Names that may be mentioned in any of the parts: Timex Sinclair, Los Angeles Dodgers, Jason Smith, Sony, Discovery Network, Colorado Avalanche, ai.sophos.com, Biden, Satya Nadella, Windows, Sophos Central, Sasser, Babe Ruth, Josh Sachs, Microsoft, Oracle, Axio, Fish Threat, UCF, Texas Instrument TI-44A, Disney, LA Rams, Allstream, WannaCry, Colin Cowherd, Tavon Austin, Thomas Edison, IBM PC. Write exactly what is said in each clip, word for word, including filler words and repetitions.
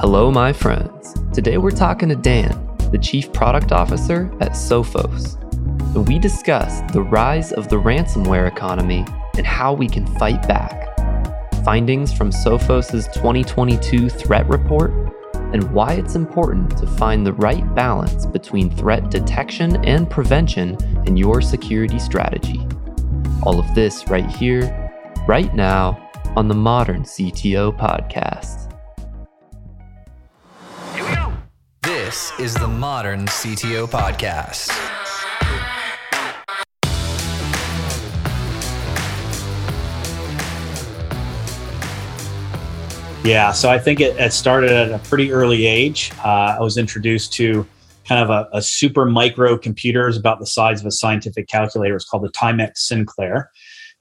Hello, my friends. Today we're talking to Dan, the Chief Product Officer at Sophos, and we discuss the rise of the ransomware economy and how we can fight back. Findings from Sophos' twenty twenty-two threat report and why it's important to find the right balance between threat detection and prevention in your security strategy. All of this right here, right now, on the Modern C T O Podcast. Here we go. This is the Modern C T O Podcast. Yeah, so I think it, it started at a pretty early age. Uh, I was introduced to kind of a, a super micro computer, about the size of a scientific calculator. It's called the Timex Sinclair.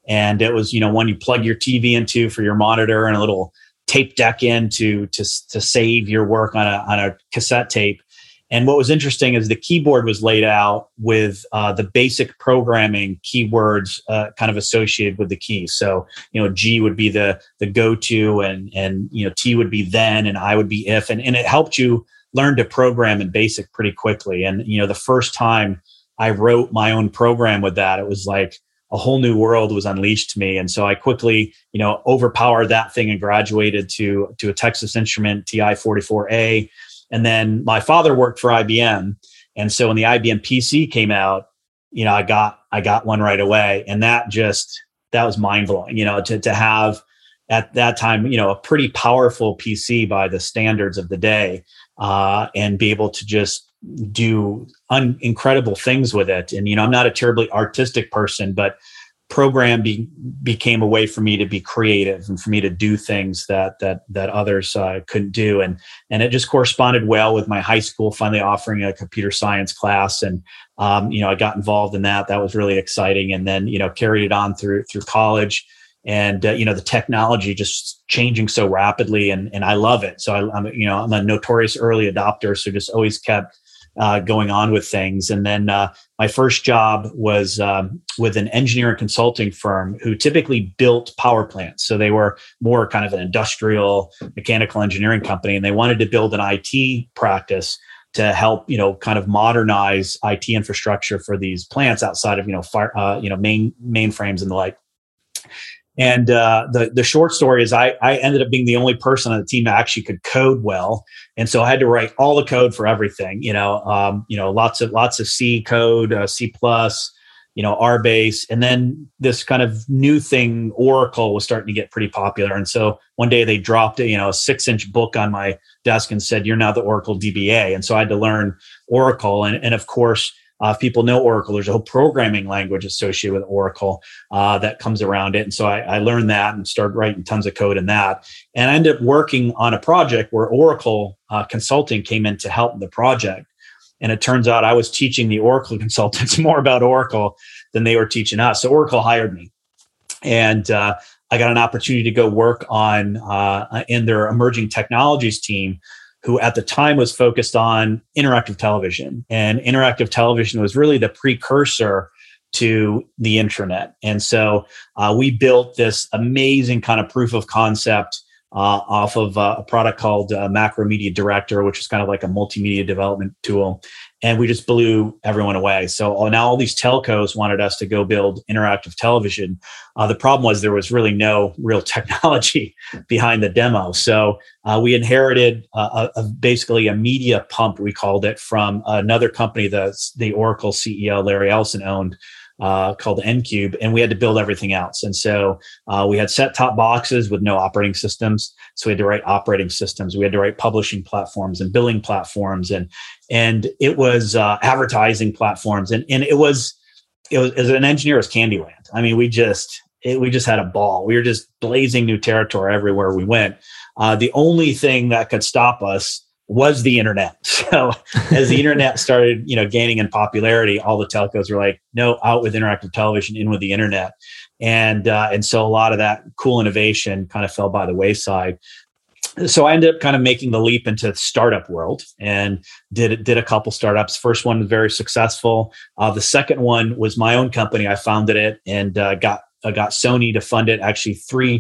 And it was, you know, one you plug your T V into for your monitor and a little tape deck in to, to, to save your work on a, on a cassette tape. And what was interesting is the keyboard was laid out with uh, the basic programming keywords uh, kind of associated with the key. So, you know, G would be the the go-to, and and you know, T would be then, and I would be if, and and it helped you learn to program in BASIC pretty quickly. And you know, the first time I wrote my own program with that, it was like a whole new world was unleashed to me. And so I quickly, you know, overpowered that thing and graduated to to a Texas Instrument T I forty-four A. And then my father worked for I B M. And so when the I B M P C came out, you know, I got, I got one right away. And that just, that was mind blowing, you know, to, to have at that time, you know, a pretty powerful P C by the standards of the day, uh, and be able to just do un- incredible things with it. And, you know, I'm not a terribly artistic person, but program be, became a way for me to be creative and for me to do things that that that others uh, couldn't do, and and it just corresponded well with my high school finally offering a computer science class, and um, you know I got involved in that. That was really exciting, and then you know carried it on through through college, and uh, you know the technology just changing so rapidly, and and I love it. So I, I'm you know I'm a notorious early adopter, so just always kept Uh, going on with things. And then uh, my first job was um, with an engineering consulting firm who typically built power plants. So they were more kind of an industrial mechanical engineering company, and they wanted to build an I T practice to help, you know, kind of modernize I T infrastructure for these plants outside of, you know, fire, uh, you know, main mainframes and the like. And uh, the the short story is I I ended up being the only person on the team that actually could code well, and so I had to write all the code for everything. You know, um, you know, lots of lots of C code, uh, C plus, you know, R base, and then this kind of new thing, Oracle, was starting to get pretty popular. And so one day they dropped a, you know a six inch book on my desk and said, "You're now the Oracle D B A." And so I had to learn Oracle, and and of course. Uh, if people know Oracle, there's a whole programming language associated with Oracle uh, that comes around it. And so I, I learned that and started writing tons of code in that. And I ended up working on a project where Oracle uh, Consulting came in to help the project. And it turns out I was teaching the Oracle consultants more about Oracle than they were teaching us. So Oracle hired me. And uh, I got an opportunity to go work on uh, in their emerging technologies team, who at the time was focused on interactive television. And interactive television was really the precursor to the intranet. And so uh, we built this amazing kind of proof of concept uh, off of uh, a product called uh, Macromedia Director, which is kind of like a multimedia development tool. And we just blew everyone away. So now all these telcos wanted us to go build interactive television. Uh, the problem was there was really no real technology behind the demo. So uh, we inherited uh, a, a basically a media pump, we called it, from another company that the Oracle C E O, Larry Ellison, owned uh, called Ncube. And we had to build everything else. And so uh, we had set-top boxes with no operating systems. So we had to write operating systems. We had to write publishing platforms and billing platforms. And And it was uh, advertising platforms, and and it was it was as an engineer, it was Candyland. I mean, we just it, we just had a ball. We were just blazing new territory everywhere we went. Uh, the only thing that could stop us was the internet. So as the internet started, you know, gaining in popularity, all the telcos were like, "No, out with interactive television, in with the internet," and uh, and so a lot of that cool innovation kind of fell by the wayside. So I ended up kind of making the leap into the startup world and did did a couple startups. First one was very successful. Uh, the second one was my own company. I founded it and uh, got uh, got Sony to fund it. Actually, three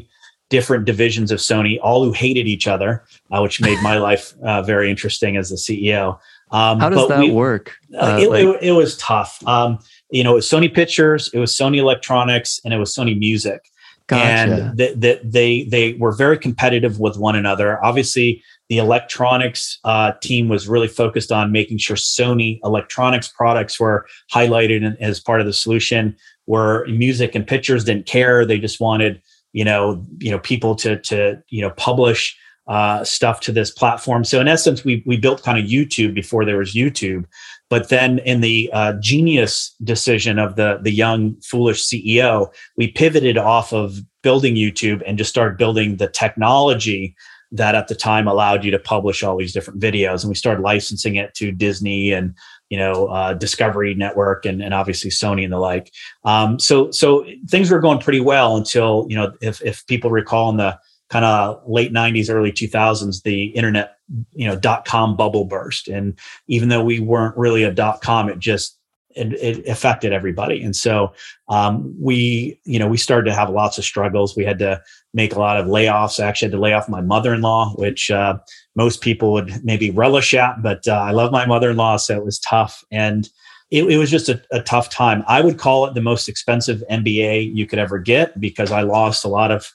different divisions of Sony, all who hated each other, uh, which made my life uh, very interesting as the C E O. Um, How does that we, work? Uh, it, like- it, it was tough. Um, you know, it was Sony Pictures, it was Sony Electronics, and it was Sony Music. Gotcha. And that th- they they were very competitive with one another. Obviously, the electronics uh, team was really focused on making sure Sony electronics products were highlighted in, as part of the solution. Where music and pictures didn't care, they just wanted you know you know people to to you know publish uh, stuff to this platform. So in essence, we we built kind of YouTube before there was YouTube. But then in the uh, genius decision of the, the young, foolish C E O, we pivoted off of building YouTube and just started building the technology that at the time allowed you to publish all these different videos. And we started licensing it to Disney and you know uh, Discovery Network and, and obviously Sony and the like. Um, so so things were going pretty well until, you know, if if people recall in the kind of late nineties, early two thousands, the internet, you know, dot-com bubble burst. And even though we weren't really a dot-com, it just, it, it affected everybody. And so um, we, you know, we started to have lots of struggles. We had to make a lot of layoffs. I actually had to lay off my mother-in-law, which uh, most people would maybe relish at, but uh, I love my mother-in-law, so it was tough. And It, it was just a, a tough time. I would call it the most expensive M B A you could ever get, because I lost a lot of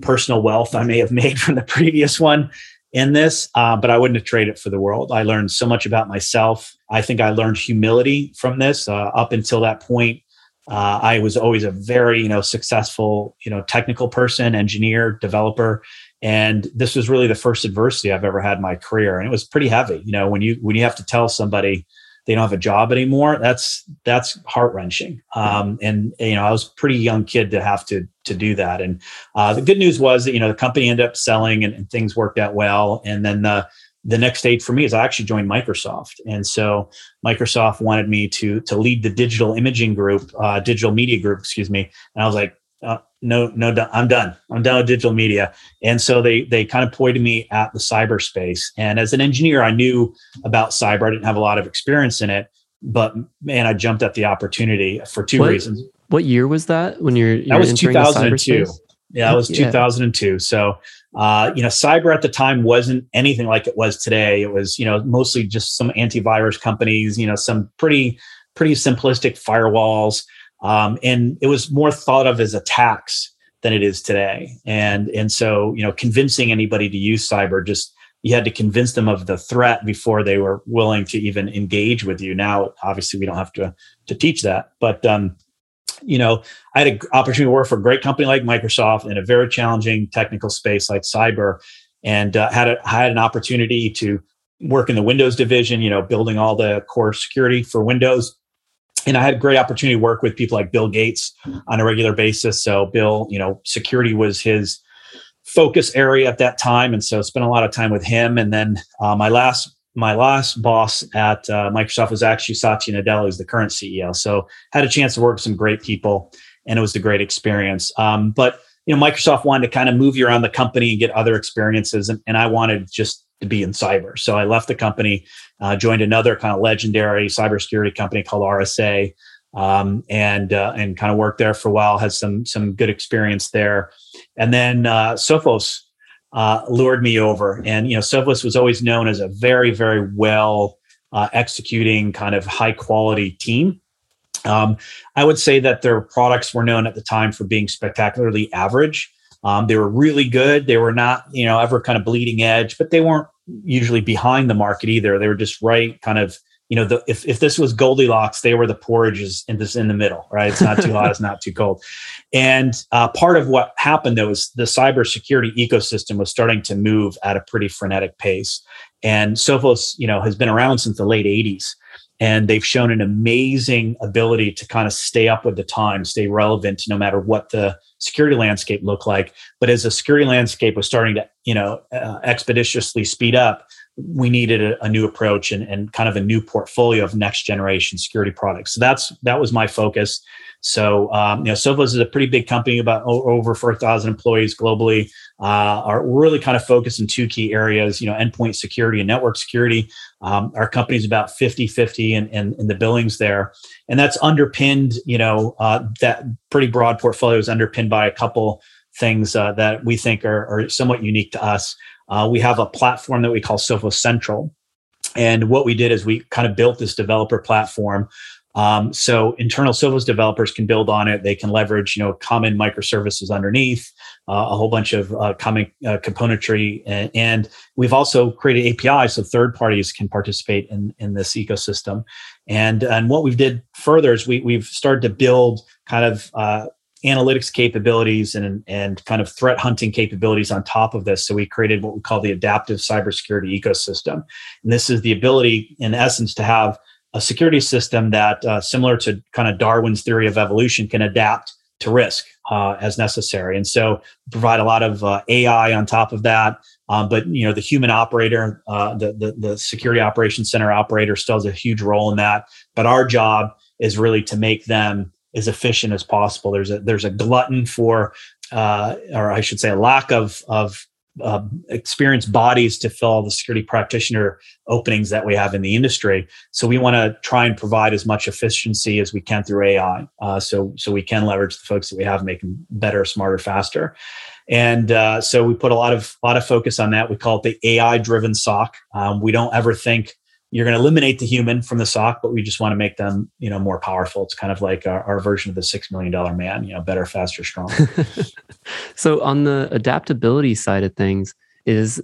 personal wealth I may have made from the previous one in this, uh, but I wouldn't have traded it for the world. I learned so much about myself. I think I learned humility from this. Uh, up until that point, uh, I was always a very, you know, successful, you know, technical person, engineer, developer, and this was really the first adversity I've ever had in my career, and it was pretty heavy. You know, when you when you have to tell somebody they don't have a job anymore, that's that's heart wrenching. Um, and you know, I was a pretty young kid to have to to do that. And uh, the good news was that you know the company ended up selling, and, and things worked out well. And then the the next stage for me is I actually joined Microsoft, and so Microsoft wanted me to to lead the digital imaging group, uh, digital media group, excuse me. And I was like, uh, no, no, I'm done. I'm done with digital media. And so they they kind of pointed me at the cyberspace. And as an engineer, I knew about cyber. I didn't have a lot of experience in it, but man, I jumped at the opportunity for two what, reasons. What year was that? When you're, you're that was two thousand two. Yeah, that was yeah. two thousand two. So, uh, you know, cyber at the time wasn't anything like it was today. It was, you know, mostly just some antivirus companies. You know, some pretty pretty simplistic firewalls. Um, and it was more thought of as a tax than it is today. And, and so, you know, convincing anybody to use cyber, just, you had to convince them of the threat before they were willing to even engage with you. Now, obviously we don't have to, to teach that, but, um, you know, I had an opportunity to work for a great company like Microsoft in a very challenging technical space like cyber, and uh, had a, had an opportunity to work in the Windows division, you know, building all the core security for Windows. And I had a great opportunity to work with people like Bill Gates on a regular basis. So Bill, you know, security was his focus area at that time. And so I spent a lot of time with him. And then uh, my last my last boss at uh, Microsoft was actually Satya Nadella, who's the current C E O. So had a chance to work with some great people, and it was a great experience. Um, but, you know, Microsoft wanted to kind of move you around the company and get other experiences. And, and I wanted just to be in cyber. So I left the company, uh, joined another kind of legendary cybersecurity company called R S A, um, and uh, and kind of worked there for a while, had some some good experience there. And then uh, Sophos uh, lured me over. And, you know, Sophos was always known as a very, very well uh, executing kind of high quality team. Um, I would say that their products were known at the time for being spectacularly average. Um, they were really good. They were not, you know, ever kind of bleeding edge, but they weren't usually behind the market either. They were just right, kind of, you know, the, if if this was Goldilocks, they were the porridges in this in the middle, right? It's not too hot, it's not too cold. And uh, part of what happened though is the cybersecurity ecosystem was starting to move at a pretty frenetic pace. And Sophos, you know, has been around since the late eighties, and they've shown an amazing ability to kind of stay up with the times, stay relevant, no matter what the security landscape looked like. But as the security landscape was starting to, you know, uh, expeditiously speed up, we needed a, a new approach and, and kind of a new portfolio of next generation security products. So that's that was my focus. So um, you know, Sophos is a pretty big company, about over four thousand employees globally. Uh, are really kind of focused in two key areas, you know, endpoint security and network security. Um, our company's about fifty-fifty in, in, in the billings there. And that's underpinned, you know, uh, that pretty broad portfolio is underpinned by a couple things uh, that we think are, are somewhat unique to us. Uh, we have a platform that we call Sophos Central. And what we did is we kind of built this developer platform. Um, so internal Sophos developers can build on it. They can leverage, you know, common microservices underneath, uh, a whole bunch of uh, common uh, componentry. And, and we've also created A P Is so third parties can participate in, in this ecosystem. And, and what we did further is we, we've started to build kind of uh, analytics capabilities and, and kind of threat hunting capabilities on top of this. So we created what we call the adaptive cybersecurity ecosystem. And this is the ability, in essence, to have a security system that, uh, similar to kind of Darwin's theory of evolution, can adapt to risk uh, as necessary. And so provide a lot of uh, A I on top of that. Um, but, you know, the human operator, uh, the, the, the security operations center operator still has a huge role in that. But our job is really to make them as efficient as possible. There's a, there's a glutton for, uh, or I should say a lack of, of, Uh, experienced bodies to fill the security practitioner openings that we have in the industry. So we want to try and provide as much efficiency as we can through A I. Uh, so, so we can leverage the folks that we have, make them better, smarter, faster. And uh, so we put a lot of, lot of focus on that. We call it the A I-driven S O C. Um, we don't ever think you're going to eliminate the human from the S O C, but we just want to make them, you know, more powerful. It's kind of like our, our version of the six million dollar man, you know, better, faster, stronger. So on the adaptability side of things, is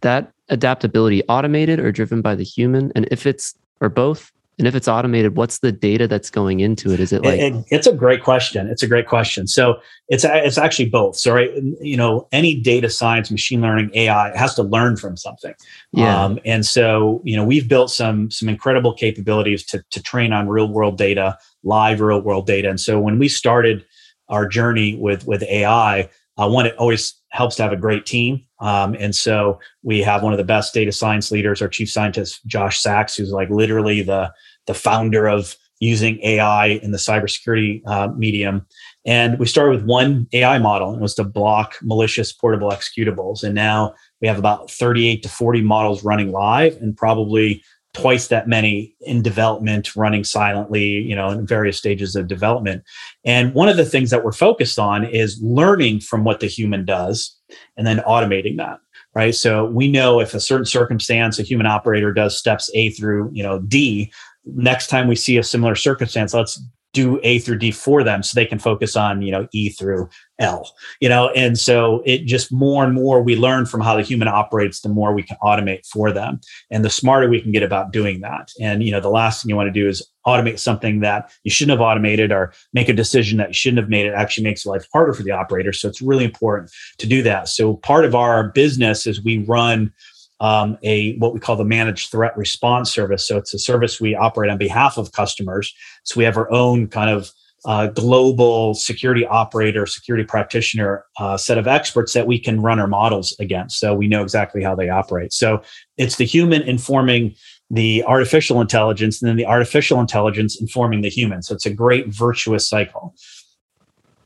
that adaptability automated or driven by the human? And if it's, or both? And if it's automated, what's the data that's going into it? Is it like? It, it, it's a great question. It's a great question. So it's it's actually both. So, right, you know, any data science, machine learning, A I has to learn from something. Yeah. Um, and so, you know, we've built some some incredible capabilities to to train on real world data, live real world data. And so when we started our journey with with A I, uh, one, it always helps to have a great team. Um, and so we have one of the best data science leaders, our chief scientist, Josh Sachs, who's like literally the, the founder of using A I in the cybersecurity uh, medium. And we started with one A I model, and it was to block malicious portable executables. And now we have about thirty-eight to forty models running live, and probably twice that many in development, running silently, you know, in various stages of development. And one of the things that we're focused on is learning from what the human does and then automating that, right? So we know if a certain circumstance, a human operator does steps A through, you know, D, next time we see a similar circumstance, let's do A through D for them so they can focus on, you know, E through L, you know? And so it just, more and more we learn from how the human operates, the more we can automate for them. And the smarter we can get about doing that. And, you know, the last thing you want to do is automate something that you shouldn't have automated or make a decision that you shouldn't have made. It actually makes life harder for the operator. So it's really important to do that. So part of our business is we run Um, a what we call the managed threat response service. So it's a service we operate on behalf of customers. So we have our own kind of uh, global security operator, security practitioner uh, set of experts that we can run our models against. So we know exactly how they operate. So it's the human informing the artificial intelligence, and then the artificial intelligence informing the human. So it's a great virtuous cycle.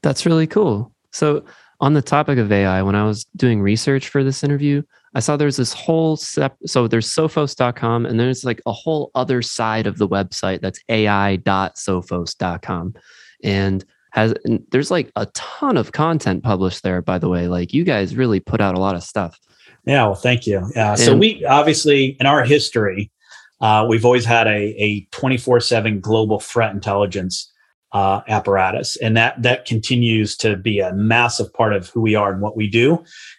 That's really cool. So on the topic of A I, when I was doing research for this interview, I saw there's this whole step. So there's sophos dot com, and there's like a whole other side of the website that's A I dot sophos dot com. And has and there's like a ton of content published there, by the way. Like, you guys really put out a lot of stuff. Yeah, well, thank you. Yeah. And so we obviously, in our history, uh, we've always had a, a twenty-four seven global threat intelligence uh, apparatus. And that, that continues to be a massive part of who we are and what we do.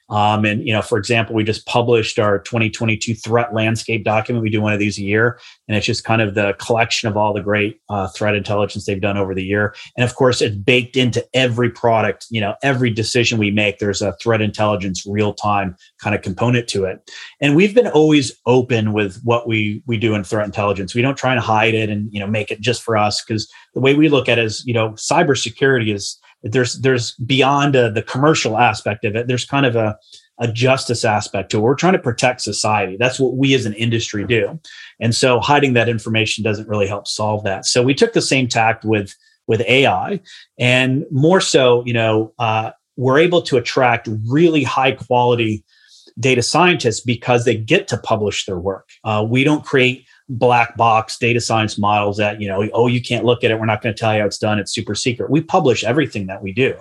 Um, and, you know, for example, we just published our twenty twenty-two threat landscape document. We do one of these a year, and it's just kind of the collection of all the great uh, threat intelligence they've done over the year. And of course, it's baked into every product. You know, every decision we make, there's a threat intelligence real-time kind of component to it. And we've been always open with what we we do in threat intelligence. We don't try and hide it and, you know, make it just for us, because the way we look at it is, you know, cybersecurity is, There's there's beyond uh, the commercial aspect of it. There's kind of a, a justice aspect to it. We're trying to protect society. That's what we as an industry do. And so hiding that information doesn't really help solve that. So we took the same tact with, with A I, and more so, you know, uh, we're able to attract really high quality data scientists because they get to publish their work. Uh, we don't create black box data science models that, you know, oh, you can't look at it, we're not going to tell you how it's done, it's super secret. We publish everything that we do,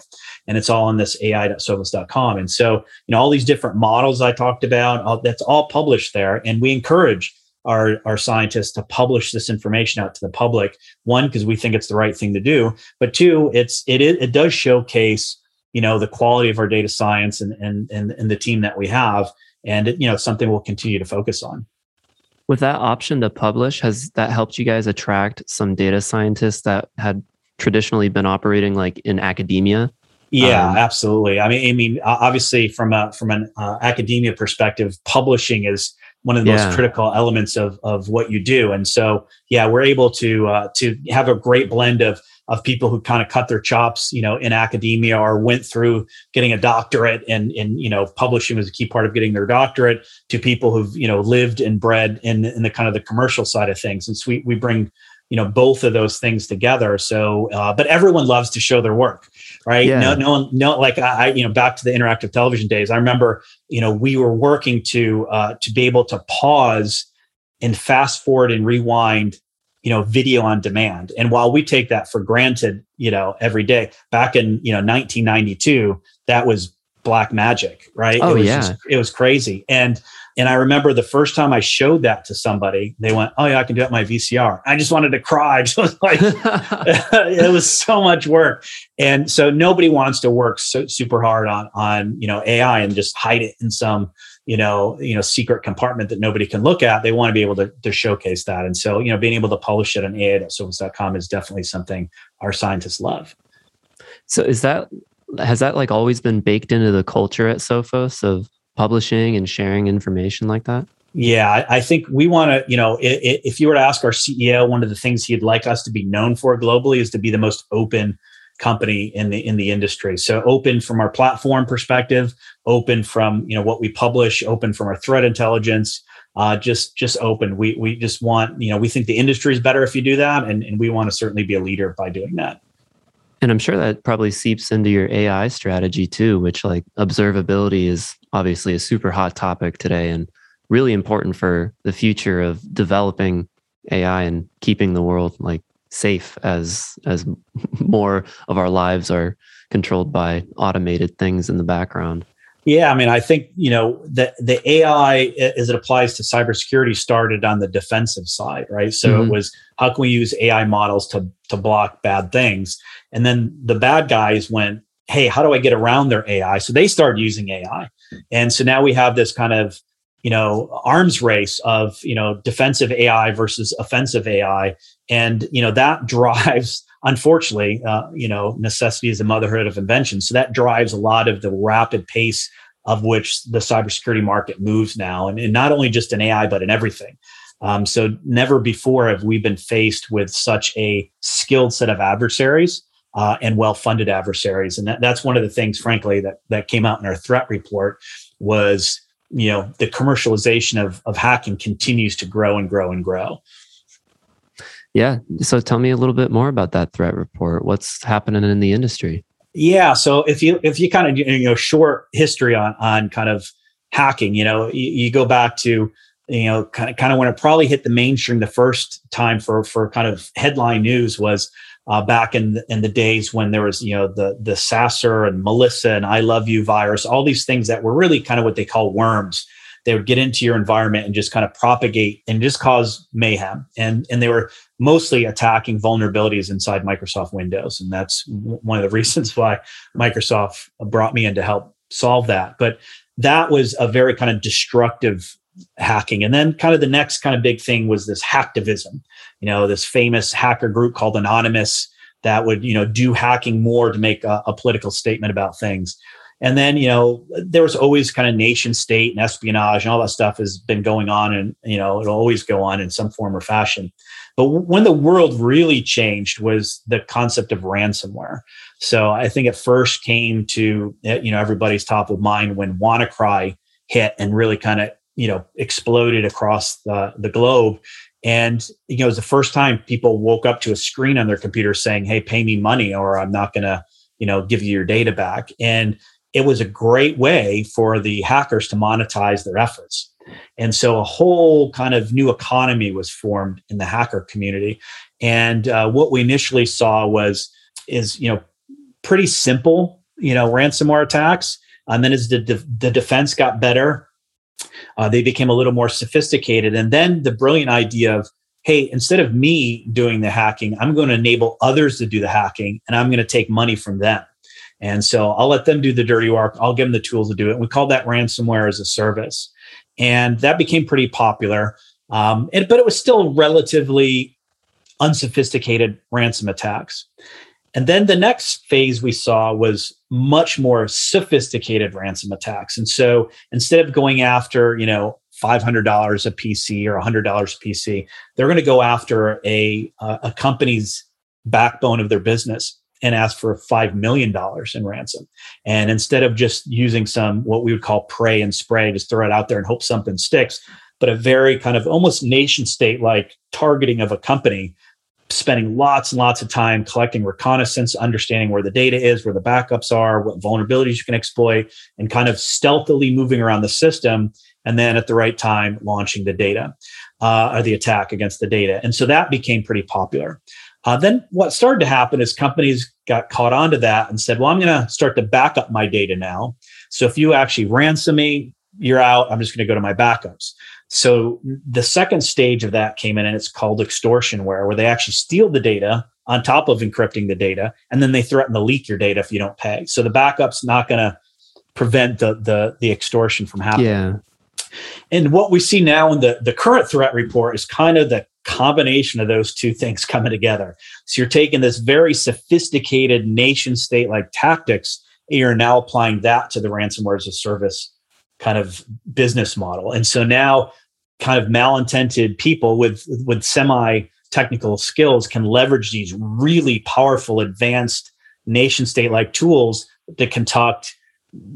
and it's all on this A I dot sophos dot com. And so, you know, all these different models I talked about, all, that's all published there. And we encourage our, our scientists to publish this information out to the public. One, because we think it's the right thing to do, but two, it's it it does showcase, you know, the quality of our data science and and and, and the team that we have, and it, you know, it's something we'll continue to focus on. With that option to publish, has that helped you guys attract some data scientists that had traditionally been operating like in academia? Yeah, um, absolutely. I mean, I mean, obviously, from a from an uh, academia perspective, publishing is one of the yeah. most critical elements of of what you do. And so, yeah, we're able to uh, to have a great blend of of people who kind of cut their chops, you know, in academia, or went through getting a doctorate, and, and, you know, publishing was a key part of getting their doctorate, to people who've, you know, lived and bred in, in the kind of the commercial side of things. And so we, we bring, you know, both of those things together. So, uh, but everyone loves to show their work, right? Yeah. No, no one, no, like I, you know, back to the interactive television days, I remember, you know, we were working to, uh, to be able to pause and fast forward and rewind, you know, video on demand. And while we take that for granted, you know, every day, back in, you know, nineteen ninety-two, that was black magic, right? Oh, it was yeah. just, it was crazy. And, and I remember the first time I showed that to somebody, they went, oh yeah, I can do it on my V C R. I just wanted to cry. So it was like, it was so much work. And so nobody wants to work so super hard on, on, you know, A I and just hide it in some, you know, you know, secret compartment that nobody can look at. They want to be able to, to showcase that. And so, you know, being able to publish it on A I dot sophos dot com is definitely something our scientists love. So is that, has that like always been baked into the culture at Sophos of publishing and sharing information like that? Yeah, I think we want to, you know, if you were to ask our C E O, one of the things he'd like us to be known for globally is to be the most open company in the in the industry. So open from our platform perspective, open from, you know, what we publish, open from our threat intelligence, uh, just just open. We we just want, you know, we think the industry is better if you do that, and, and we want to certainly be a leader by doing that. And I'm sure that probably seeps into your A I strategy too, which like observability is obviously a super hot topic today and really important for the future of developing A I and keeping the world like safe as as more of our lives are controlled by automated things in the background. Yeah, I mean, I think, you know, the, the A I as it applies to cybersecurity started on the defensive side, right? So mm-hmm. it was, how can we use A I models to to block bad things? And then the bad guys went, hey, how do I get around their A I? So they started using A I. And so now we have this kind of, you know, arms race of, you know, defensive A I versus offensive A I. And, you know, that drives, unfortunately, uh, you know, necessity is the motherhood of invention. So that drives a lot of the rapid pace of which the cybersecurity market moves now. And, and not only just in A I, but in everything. Um, so never before have we been faced with such a skilled set of adversaries uh, and well-funded adversaries. And that, that's one of the things, frankly, that that came out in our threat report was, you know, the commercialization of of hacking continues to grow and grow and grow. Yeah. So tell me a little bit more about that threat report. What's happening in the industry? Yeah. So if you if you kind of, you know, short history on on kind of hacking, you know, you, you go back to, you know, kind of kind of when it probably hit the mainstream the first time for for kind of headline news was uh, back in the, in the days when there was, you know, the the Sasser and Melissa and I Love You virus, all these things that were really kind of what they call worms. They would get into your environment and just kind of propagate and just cause mayhem. And, and they were mostly attacking vulnerabilities inside Microsoft Windows. And that's one of the reasons why Microsoft brought me in to help solve that. But that was a very kind of destructive hacking. And then kind of the next kind of big thing was this hacktivism, you know, this famous hacker group called Anonymous that would, you know, do hacking more to make a, a political statement about things. And then, you know, there was always kind of nation state and espionage and all that stuff has been going on. And, you know, it'll always go on in some form or fashion. But w- when the world really changed was the concept of ransomware. So I think it first came to, you know, everybody's top of mind when WannaCry hit and really kind of, you know, exploded across the, the globe. And, you know, it was the first time people woke up to a screen on their computer saying, hey, pay me money or I'm not going to, you know, give you your data back. And it was a great way for the hackers to monetize their efforts. And so a whole kind of new economy was formed in the hacker community. And uh, what we initially saw was, is, you know, pretty simple, you know, ransomware attacks. And then as the, de- the defense got better, uh, they became a little more sophisticated. And then the brilliant idea of, hey, instead of me doing the hacking, I'm going to enable others to do the hacking, and I'm going to take money from them. And so I'll let them do the dirty work. I'll give them the tools to do it. We call that ransomware as a service. And that became pretty popular. Um, it, but it was still relatively unsophisticated ransom attacks. And then the next phase we saw was much more sophisticated ransom attacks. And so instead of going after, you know, five hundred dollars a P C or one hundred dollars a P C, they're going to go after a, a company's backbone of their business and ask for five million dollars in ransom. And instead of just using some, what we would call pray and spray, just throw it out there and hope something sticks, but a very kind of almost nation state like targeting of a company, spending lots and lots of time collecting reconnaissance, understanding where the data is, where the backups are, what vulnerabilities you can exploit, and kind of stealthily moving around the system. And then at the right time, launching the data uh, or the attack against the data. And so that became pretty popular. Uh, then what started to happen is companies got caught onto that and said, well, I'm going to start to back up my data now. So if you actually ransom me, you're out. I'm just going to go to my backups. So the second stage of that came in, and it's called extortionware, where they actually steal the data on top of encrypting the data, and then they threaten to leak your data if you don't pay. So the backup's not going to prevent the, the the extortion from happening. Yeah. And what we see now in the, the current threat report is kind of the combination of those two things coming together. So you're taking this very sophisticated nation state like tactics, and you're now applying that to the ransomware as a service kind of business model. And so now kind of malintended people with, with semi-technical skills can leverage these really powerful, advanced nation state-like tools that conduct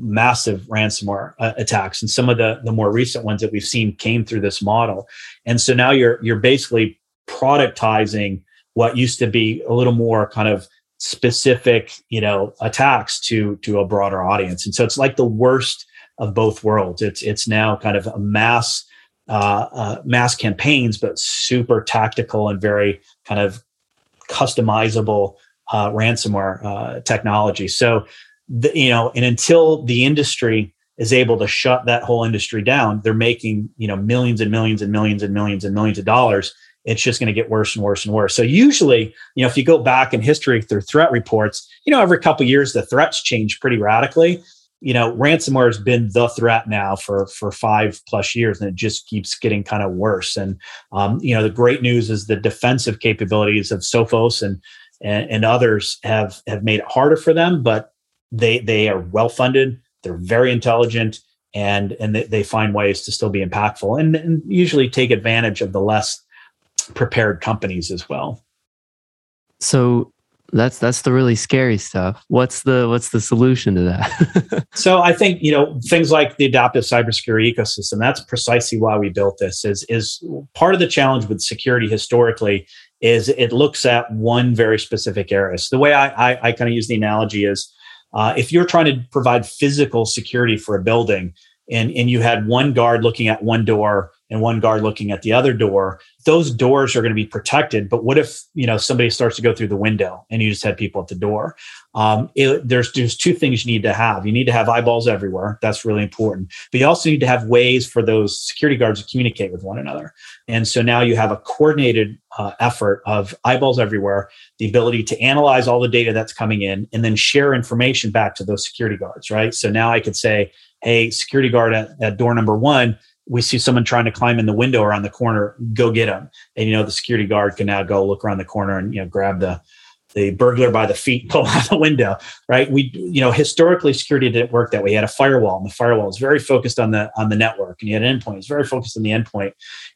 massive ransomware uh, attacks. And some of the, the more recent ones that we've seen came through this model. And so now you're you're basically productizing what used to be a little more kind of specific, you know, attacks to, to a broader audience. And so it's like the worst of both worlds. It's it's now kind of a mass uh, uh, mass campaigns, but super tactical and very kind of customizable uh, ransomware uh, technology. So, the, you know, and until the industry is able to shut that whole industry down, they're making, you know, millions and millions and millions and millions and millions of dollars. It's just going to get worse and worse and worse. So usually, you know, if you go back in history through threat reports, you know, every couple of years the threats change pretty radically. You know, ransomware has been the threat now for, for five plus years, and it just keeps getting kind of worse. And, um, you know, the great news is the defensive capabilities of Sophos and, and, and others have, have made it harder for them, but they, they are well-funded, they're very intelligent, and, and they, they find ways to still be impactful and, and usually take advantage of the less prepared companies as well. So That's that's the really scary stuff. What's the what's the solution to that? So I think, you know, things like the adaptive cybersecurity ecosystem, that's precisely why we built this. Is is part of the challenge with security historically is it looks at one very specific area. So the way I I, I kind of use the analogy is uh, if you're trying to provide physical security for a building, and and you had one guard looking at one door and one guard looking at the other door, those doors are going to be protected. But what if, you know, somebody starts to go through the window and you just had people at the door? Um, it, there's, there's two things you need to have. You need to have eyeballs everywhere. That's really important. But you also need to have ways for those security guards to communicate with one another. And so now you have a coordinated uh, effort of eyeballs everywhere, the ability to analyze all the data that's coming in, and then share information back to those security guards, right? So now I could say, hey, security guard at, at door number one, we see someone trying to climb in the window around the corner, go get them. And, you know, the security guard can now go look around the corner and, you know, grab the, the burglar by the feet and pull out the window, right? We, you know, historically security didn't work that way. You had a firewall, and the firewall is very focused on the, on the network, and you had an endpoint. It's very focused on the endpoint.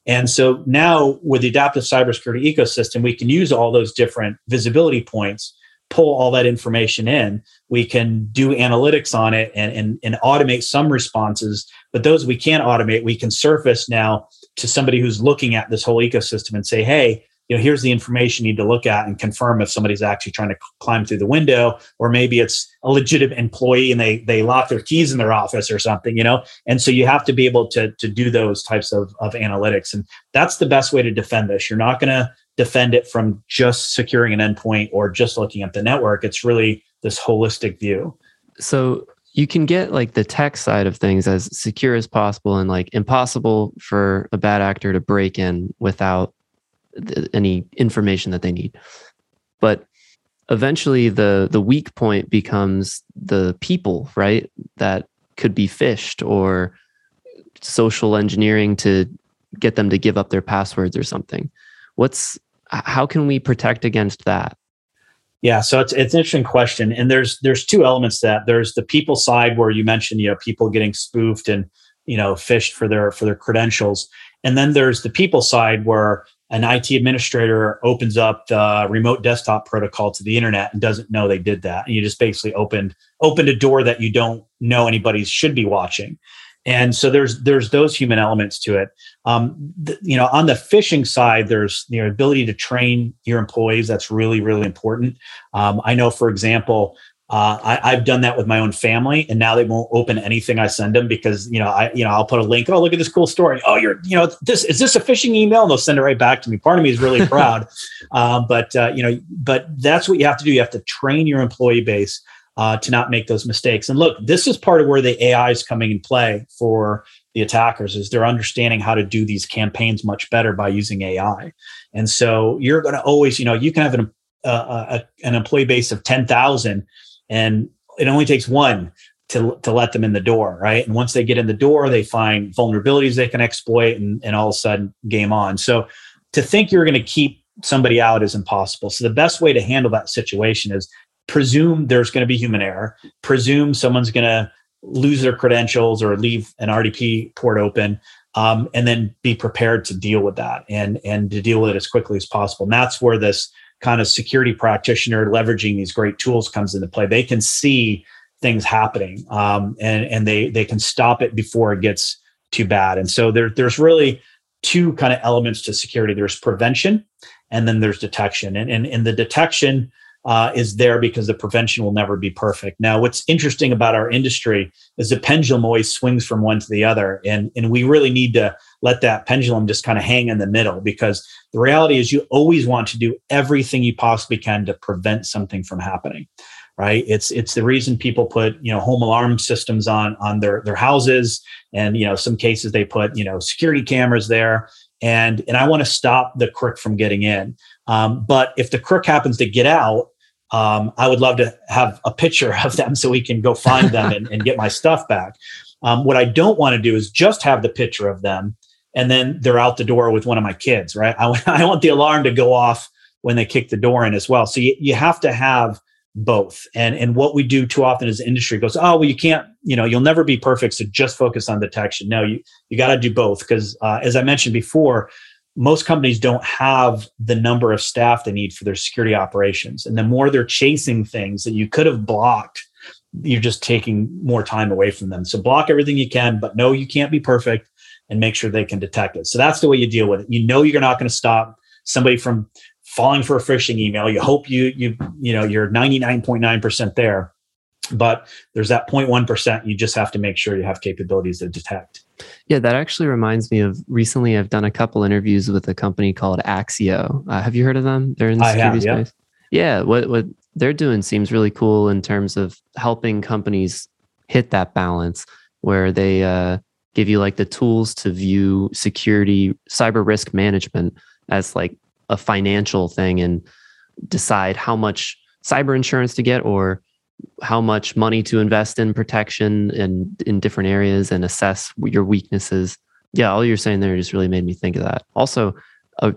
And so now with the adaptive cybersecurity ecosystem, we can use all those different visibility points, pull all that information in. We can do analytics on it and, and, and automate some responses, but those we can't automate, we can surface now to somebody who's looking at this whole ecosystem and say, hey, you know, here's the information you need to look at and confirm if somebody's actually trying to climb through the window, or maybe it's a legitimate employee and they they lock their keys in their office or something, you know? And so you have to be able to, to do those types of, of analytics. And that's the best way to defend this. You're not going to defend it from just securing an endpoint or just looking at the network. It's really this holistic view. So you can get like the tech side of things as secure as possible and like impossible for a bad actor to break in without th- any information that they need. But eventually the the weak point becomes the people, right? That could be phished or social engineering to get them to give up their passwords or something. What's, how can we protect against that? Yeah, so it's it's an interesting question, and there's there's two elements to that. There's the people side where you mentioned, you know, people getting spoofed and, you know, phished for their for their credentials, and then there's the people side where an I T administrator opens up the remote desktop protocol to the internet and doesn't know they did that, and you just basically opened opened a door that you don't know anybody should be watching. And so there's there's those human elements to it. Um, th- you know, on the phishing side, there's the ability to train your employees. That's really, really important. Um, I know, for example, uh, I, I've done that with my own family, and now they won't open anything I send them because, you know, I you know I'll put a link. Oh, look at this cool story. Oh, you're you know this is this a phishing email? And they'll send it right back to me. Part of me is really proud, uh, but uh, you know, but that's what you have to do. You have to train your employee base Uh, to not make those mistakes. And look, this is part of where the A I is coming in play for the attackers, is they're understanding how to do these campaigns much better by using A I. And so you're going to always, you know, you can have an uh, a, an employee base of ten thousand, and it only takes one to to let them in the door, right? And once they get in the door, they find vulnerabilities they can exploit, and, and all of a sudden, game on. So to think you're going to keep somebody out is impossible. So the best way to handle that situation is presume there's going to be human error, presume someone's going to lose their credentials or leave an R D P port open, um, and then be prepared to deal with that and, and to deal with it as quickly as possible. And that's where this kind of security practitioner leveraging these great tools comes into play. They can see things happening, um, and, and they, they can stop it before it gets too bad. And so there, there's really two kind of elements to security. There's prevention, and then there's detection. And, and, and the detection Uh, is there because the prevention will never be perfect. Now, what's interesting about our industry is the pendulum always swings from one to the other. And, and we really need to let that pendulum just kind of hang in the middle, because the reality is you always want to do everything you possibly can to prevent something from happening, right? It's it's the reason people put, you know, home alarm systems on, on their, their houses. And, you know, some cases they put, you know, security cameras there. And, and I want to stop the crook from getting in. Um, but if the crook happens to get out, Um, I would love to have a picture of them so we can go find them and, and get my stuff back. Um, what I don't want to do is just have the picture of them and then they're out the door with one of my kids, right? I, I want the alarm to go off when they kick the door in as well. So you, you have to have both. And, and what we do too often is the industry goes, oh, well, you can't, you know, you'll never be perfect, so just focus on detection. No, you, you got to do both, because uh, as I mentioned before, most companies don't have the number of staff they need for their security operations. And the more they're chasing things that you could have blocked, you're just taking more time away from them. So block everything you can, but no, you can't be perfect, and make sure they can detect it. So that's the way you deal with it. You know, you're not going to stop somebody from falling for a phishing email. You hope you, you, you know, you're ninety-nine point nine percent there, but there's that zero point one percent. You just have to make sure you have capabilities to detect. Yeah, that actually reminds me of, recently I've done a couple interviews with a company called Axio. Uh, have you heard of them? They're in the security have, yeah. space. Yeah, what what they're doing seems really cool in terms of helping companies hit that balance where they uh, give you like the tools to view security, cyber risk management as like a financial thing, and decide how much cyber insurance to get or how much money to invest in protection and in different areas, and assess your weaknesses. Yeah, all you're saying there just really made me think of that. Also, uh,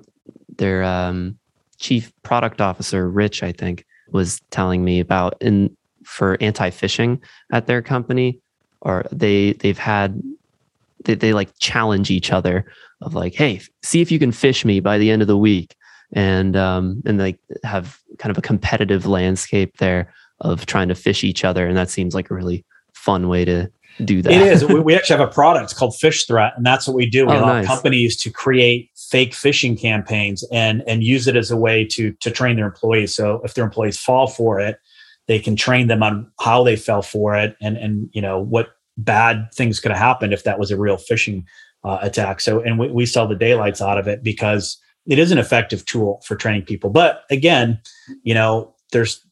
their um, chief product officer, Rich, I think, was telling me about in for anti-phishing at their company, or they they've had they they like challenge each other of like, hey, see if you can phish me by the end of the week, and um, and they have kind of a competitive landscape there of trying to phish each other. And that seems like a really fun way to do that. It is. We, we actually have a product called Fish Threat, and that's what we do. We oh, allow nice. companies to create fake phishing campaigns and and use it as a way to to train their employees. So if their employees fall for it, they can train them on how they fell for it, and and you know what bad things could have happened if that was a real phishing uh, attack. So and we, we sell the daylights out of it because it is an effective tool for training people. But again, you know, there's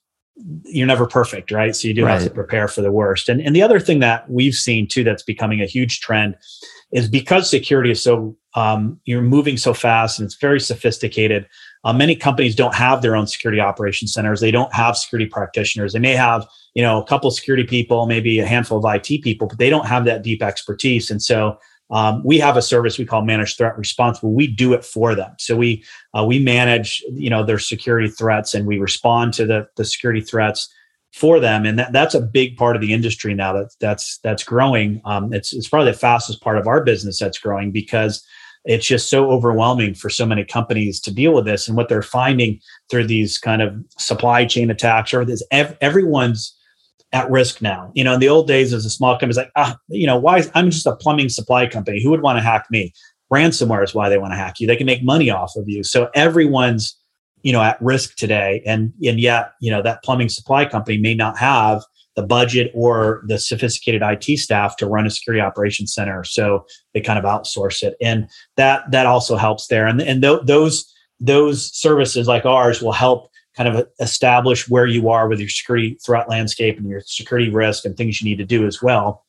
you're never perfect, right? So you do right. have to prepare for the worst. And and the other thing that we've seen too that's becoming a huge trend is because security is so um, you're moving so fast and it's very sophisticated. Uh, many companies don't have their own security operations centers. They don't have security practitioners. They may have, you know, a couple of security people, maybe a handful of I T people, but they don't have that deep expertise. And so um, we have a service we call Managed Threat Response, where we do it for them. So we uh, we manage, you know, their security threats, and we respond to the the security threats for them. And that, that's a big part of the industry now. That that's that's growing. Um, it's it's probably the fastest part of our business that's growing, because it's just so overwhelming for so many companies to deal with this. And what they're finding through these kind of supply chain attacks or this, ev- everyone's at risk now. You know, in the old days, as a small company, it's like, ah, you know, why is, I'm just a plumbing supply company. Who would want to hack me? Ransomware is why they want to hack you. They can make money off of you. So everyone's, you know, at risk today. And, and yet, you know, that plumbing supply company may not have the budget or the sophisticated I T staff to run a security operations center. So they kind of outsource it. And that that also helps there. And, and th- those those services like ours will help kind of establish where you are with your security threat landscape and your security risk and things you need to do as well.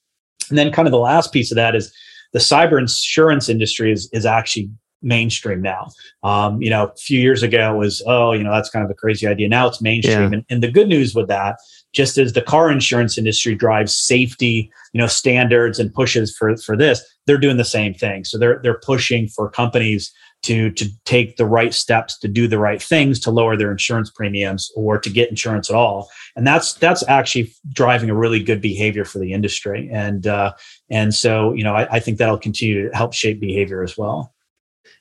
And then kind of the last piece of that is the cyber insurance industry is, is actually mainstream now. Um, you know, a few years ago it was, oh, you know, that's kind of a crazy idea. Now it's mainstream. Yeah. And, and the good news with that, just as the car insurance industry drives safety, you know, standards and pushes for, for this, they're doing the same thing. So they're they're pushing for companies to to take the right steps to do the right things to lower their insurance premiums or to get insurance at all. And that's that's actually driving a really good behavior for the industry. And uh, and so, you know, I, I think that'll continue to help shape behavior as well.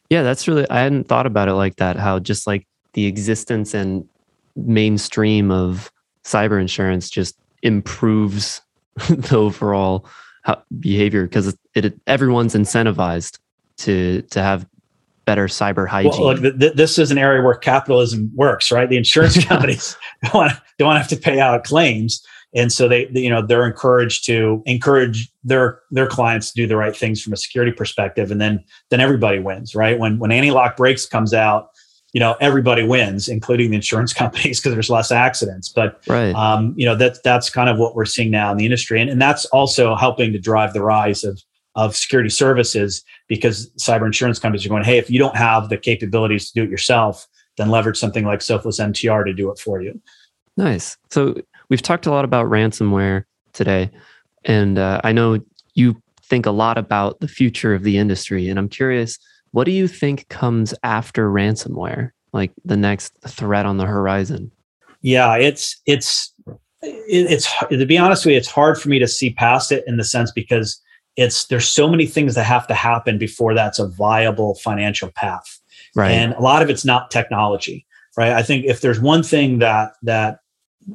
Yeah, that's really, I hadn't thought about it like that, how just like the existence and mainstream of cyber insurance just improves the overall how, behavior, because it, it, everyone's incentivized to to have better cyber hygiene. Well, look, th- th- this is an area where capitalism works, right? The insurance companies don't want to, don't want to have to pay out claims. And so they, they, you know, they're encouraged to encourage their their clients to do the right things from a security perspective, and then then everybody wins, right? When when anti-lock brakes comes out, you know, everybody wins, including the insurance companies, because there's less accidents. But right. um, you know, that's that's kind of what we're seeing now in the industry, and and that's also helping to drive the rise of of security services, because cyber insurance companies are going, hey, if you don't have the capabilities to do it yourself, then leverage something like Sophos M T R to do it for you. Nice. So we've talked a lot about ransomware today, and uh, I know you think a lot about the future of the industry. And I'm curious, what do you think comes after ransomware? Like the next threat on the horizon? Yeah, it's it's it's, it's to be honest with you, it's hard for me to see past it, in the sense because it's there's so many things that have to happen before that's a viable financial path. Right. And a lot of it's not technology, right? I think if there's one thing that that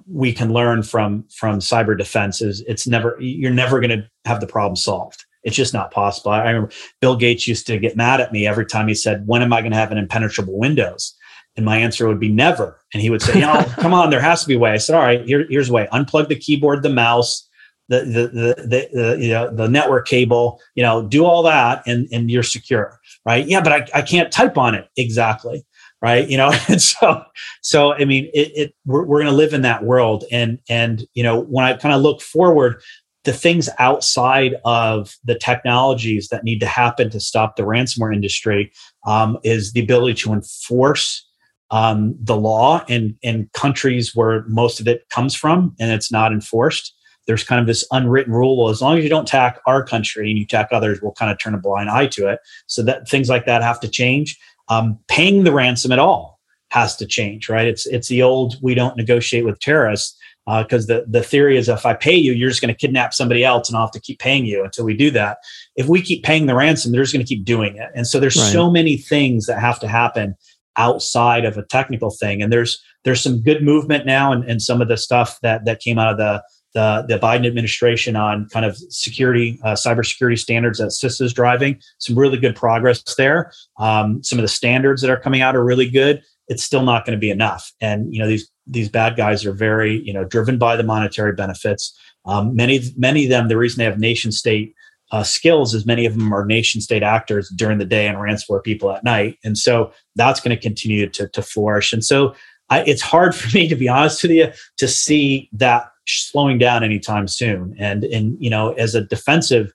we can learn from from cyber defense is it's never, you're never going to have the problem solved. It's just not possible. I remember Bill Gates used to get mad at me every time he said, when am I going to have an impenetrable Windows? And my answer would be never. And he would say, you know, come on, there has to be a way. I said, all right, here, here's a way. Unplug the keyboard, the mouse, the the the, the, the, you know, the network cable, you know, do all that and, and you're secure, right? Yeah, but I, I can't type on it. Exactly. Right. You know, and so, so, I mean, it, it we're, we're going to live in that world. And, and, you know, when I kind of look forward, the things outside of the technologies that need to happen to stop the ransomware industry um, is the ability to enforce um, the law in, in countries where most of it comes from and it's not enforced. There's kind of this unwritten rule. Well, as long as you don't attack our country and you attack others, we'll kind of turn a blind eye to it. So that things like that have to change. Um, paying the ransom at all has to change, right? It's it's the old, we don't negotiate with terrorists, because uh, the, the theory is if I pay you, you're just going to kidnap somebody else and I'll have to keep paying you until we do that. If we keep paying the ransom, they're just going to keep doing it. And so there's right. so many things that have to happen outside of a technical thing. And there's there's some good movement now, and, and some of the stuff that that came out of the the, the Biden administration on kind of security, uh, cybersecurity standards that CISA is driving. Some really good progress there. Um, some of the standards that are coming out are really good. It's still not going to be enough. And, you know, these these bad guys are very, you know, driven by the monetary benefits. Um, many, many of them, the reason they have nation state uh, skills is many of them are nation state actors during the day and ransomware people at night. And so that's going to continue to, to flourish. And so I, it's hard for me, to be honest with you, to see that slowing down anytime soon. And, and, you know, as a defensive,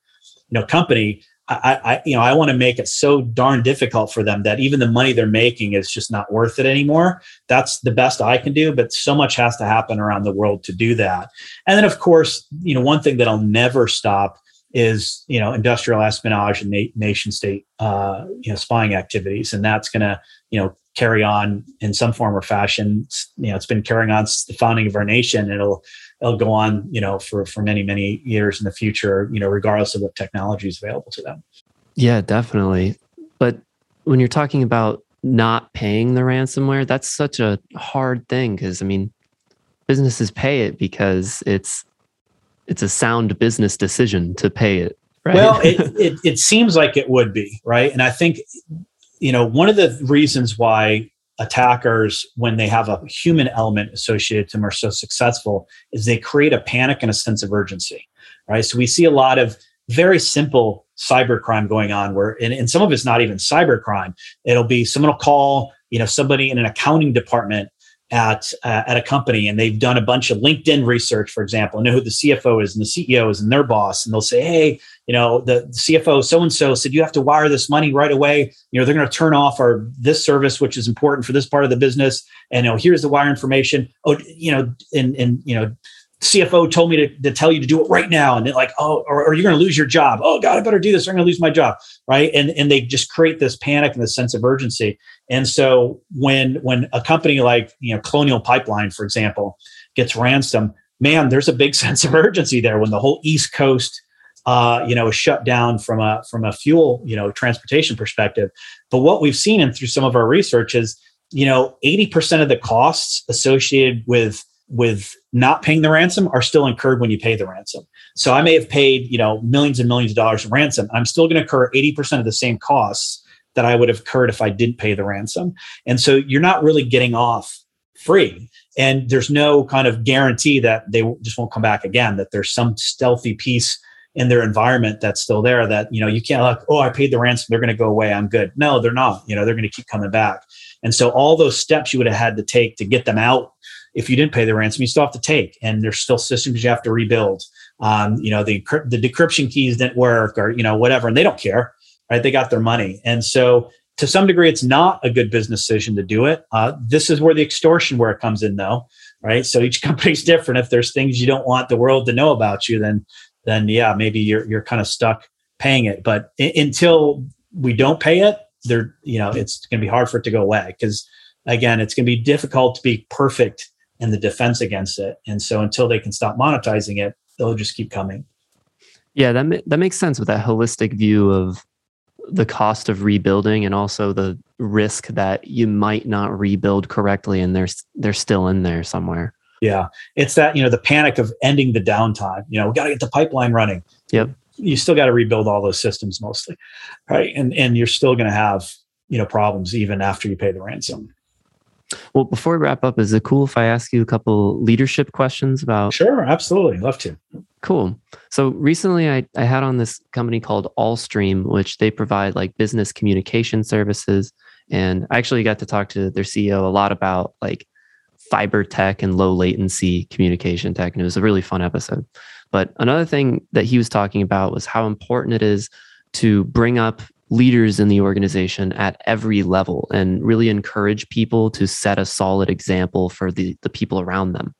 you know, company, I, I, you know, I want to make it so darn difficult for them that even the money they're making is just not worth it anymore. That's the best I can do, but so much has to happen around the world to do that. And then, of course, you know, one thing that I'll never stop is, you know, industrial espionage and na- nation state, uh, you know, spying activities, and that's going to, you know, carry on in some form or fashion. You know, it's been carrying on since the founding of our nation. It'll They'll go on, you know, for, for many, many years in the future, you know, regardless of what technology is available to them. Yeah, definitely. But when you're talking about not paying the ransomware, that's such a hard thing because, I mean, businesses pay it because it's it's a sound business decision to pay it, right? Well, it, it it seems like it would be, right? And I think, you know, one of the reasons why attackers, when they have a human element associated to them, are so successful is they create a panic and a sense of urgency, right? So we see a lot of very simple cybercrime going on where, and, and some of it's not even cybercrime. It'll be someone will call, you know, somebody in an accounting department at uh, at a company, and they've done a bunch of LinkedIn research, for example, and know who the C F O is and the C E O is and their boss. And they'll say, hey, you know, the C F O so-and-so said, you have to wire this money right away. You know, they're going to turn off our this service, which is important for this part of the business. And, you know, here's the wire information. Oh, you know, and, and you know, C F O told me to, to tell you to do it right now. And they're like, oh, or, or you're going to lose your job. Oh God, I better do this, or I'm going to lose my job. Right. And, and they just create this panic and this sense of urgency. And so when, when a company like, you know, Colonial Pipeline, for example, gets ransom, man, there's a big sense of urgency there when the whole East Coast, uh, you know, is shut down from a, from a fuel, you know, transportation perspective. But what we've seen and through some of our research is, you know, eighty percent of the costs associated with with not paying the ransom are still incurred when you pay the ransom. So I may have paid, you know, millions and millions of dollars in ransom. I'm still going to incur eighty percent of the same costs that I would have incurred if I didn't pay the ransom. And so you're not really getting off free. And there's no kind of guarantee that they just won't come back again, that there's some stealthy piece in their environment that's still there that, you know, you can't like, oh, I paid the ransom, they're going to go away, I'm good. No, they're not. You know, they're going to keep coming back. And so all those steps you would have had to take to get them out, if you didn't pay the ransom, you still have to take, and there's still systems you have to rebuild. Um, you know, the the decryption keys didn't work, or, you know, whatever, and they don't care, right? They got their money. And so to some degree, it's not a good business decision to do it. Uh, this is where the extortionware comes in though, right? So each company's different. If there's things you don't want the world to know about you, then, then yeah, maybe you're, you're kind of stuck paying it. But I- until we don't pay it, there, you know, it's going to be hard for it to go away. Cause again, it's going to be difficult to be perfect and the defense against it. And so until they can stop monetizing it, they'll just keep coming. Yeah, that ma- that makes sense with that holistic view of the cost of rebuilding and also the risk that you might not rebuild correctly and they're, they're still in there somewhere. Yeah, it's that, you know, the panic of ending the downtime. You know, we got to get the pipeline running. Yep. You still got to rebuild all those systems mostly, right? And and you're still going to have, you know, problems even after you pay the ransom. Well, before we wrap up, is it cool if I ask you a couple leadership questions about... Sure, absolutely. Love to. Cool. So recently I, I had on this company called Allstream, which they provide like business communication services. And I actually got to talk to their C E O a lot about like fiber tech and low latency communication tech. And it was a really fun episode. But another thing that he was talking about was how important it is to bring up leaders in the organization at every level and really encourage people to set a solid example for the, the people around them.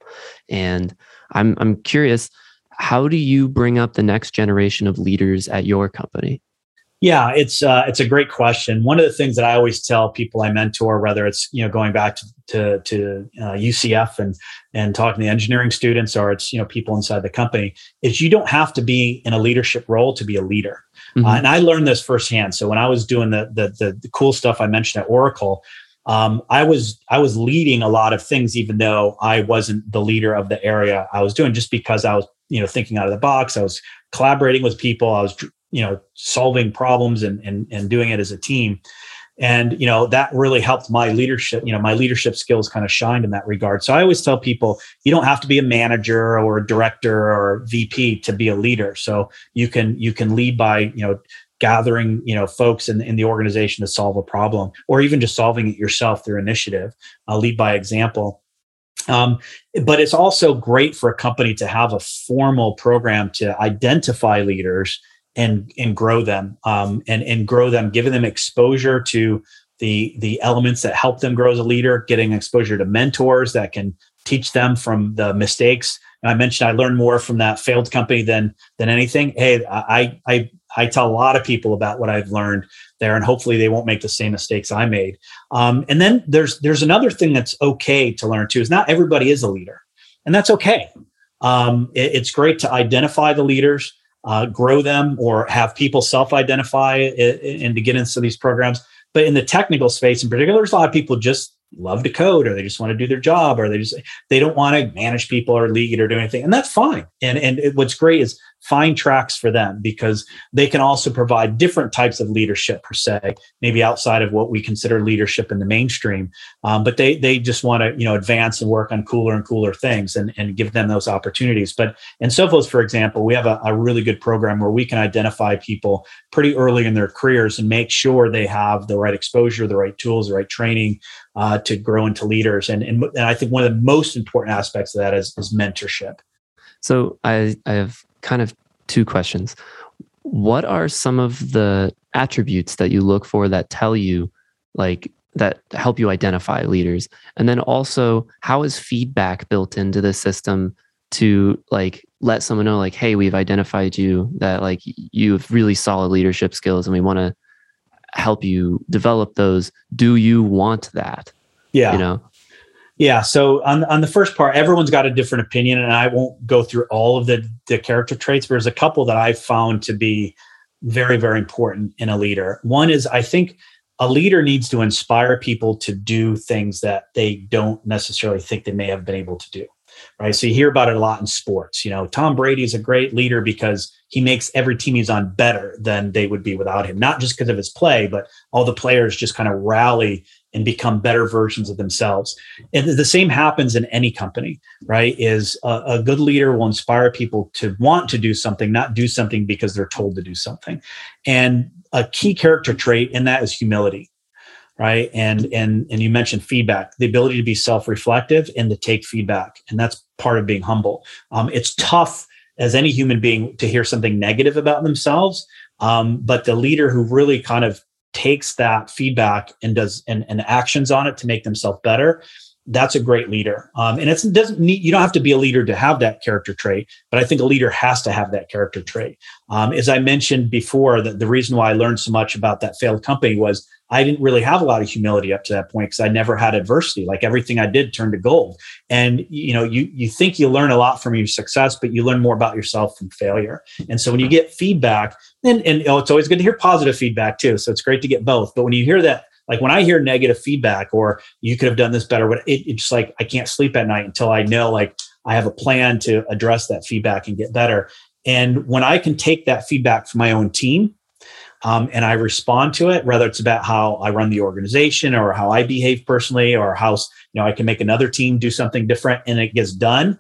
And I'm I'm curious, how do you bring up the next generation of leaders at your company? Yeah, it's uh, it's a great question. One of the things that I always tell people I mentor, whether it's, you know, going back to to, to uh, U C F and and talking to engineering students, or it's, you know, people inside the company, is you don't have to be in a leadership role to be a leader. Mm-hmm. Uh, and I learned this firsthand. So when I was doing the the, the, the cool stuff I mentioned at Oracle, Um, I was I was leading a lot of things, even though I wasn't the leader of the area I was doing, just because I was, you know, thinking out of the box. I was collaborating with people. I was, you know, solving problems and and and doing it as a team. And, you know, that really helped my leadership, you know, my leadership skills kind of shined in that regard. So I always tell people, you don't have to be a manager or a director or V P to be a leader. So you can, you can lead by, you know, gathering, you know, folks in, in the organization to solve a problem, or even just solving it yourself through initiative. I'll lead by example. Um, but it's also great for a company to have a formal program to identify leaders and and grow them, um, and and grow them, giving them exposure to the the elements that help them grow as a leader, getting exposure to mentors that can teach them from the mistakes. And I mentioned I learned more from that failed company than than anything. Hey, I I I tell a lot of people about what I've learned there, and hopefully they won't make the same mistakes I made. Um, and then there's there's another thing that's okay to learn too, is not everybody is a leader, and that's okay. Um, it, it's great to identify the leaders. Uh, grow them, or have people self-identify and to get into these programs. But in the technical space in particular, there's a lot of people just love to code, or they just want to do their job, or they just they don't want to manage people or lead or do anything. And that's fine. And, and it, what's great is find tracks for them, because they can also provide different types of leadership per se, maybe outside of what we consider leadership in the mainstream. Um, but they they just want to, you know, advance and work on cooler and cooler things, and, and give them those opportunities. But in Sophos, for example, we have a, a really good program where we can identify people pretty early in their careers and make sure they have the right exposure, the right tools, the right training uh, to grow into leaders. And, and and I think one of the most important aspects of that is, is mentorship. So I I have kind of two questions. What are some of the attributes that you look for that tell you, like, that help you identify leaders? And then also, how is feedback built into the system to, like, let someone know, like, hey, we've identified you, that, like, you have really solid leadership skills and we want to help you develop those. Do you want that? Yeah. You know? Yeah. So on, on the first part, everyone's got a different opinion, and I won't go through all of the, the character traits, but there's a couple that I found to be very, very important in a leader. One is, I think a leader needs to inspire people to do things that they don't necessarily think they may have been able to do. Right. So you hear about it a lot in sports. You know, Tom Brady is a great leader because he makes every team he's on better than they would be without him, not just because of his play, but all the players just kind of rally and become better versions of themselves. And the same happens in any company, right? Is a, a good leader will inspire people to want to do something, not do something because they're told to do something. And a key character trait in that is humility, right? And and and you mentioned feedback, the ability to be self-reflective and to take feedback. And that's part of being humble. Um, it's tough as any human being to hear something negative about themselves, um, but the leader who really kind of takes that feedback and does and, and actions on it to make themselves better, that's a great leader. Um, and it's, it doesn't need, you don't have to be a leader to have that character trait, but I think a leader has to have that character trait. Um, as I mentioned before, the, the reason why I learned so much about that failed company was I didn't really have a lot of humility up to that point because I never had adversity. Like, everything I did turned to gold. And, you know, you you think you learn a lot from your success, but you learn more about yourself from failure. And so when you get feedback, and, and oh, it's always good to hear positive feedback too. So it's great to get both. But when you hear that, like when I hear negative feedback, or you could have done this better, it, it's just like, I can't sleep at night until I know, like, I have a plan to address that feedback and get better. And when I can take that feedback from my own team, Um, and I respond to it, whether it's about how I run the organization or how I behave personally, or how, you know, I can make another team do something different, and it gets done,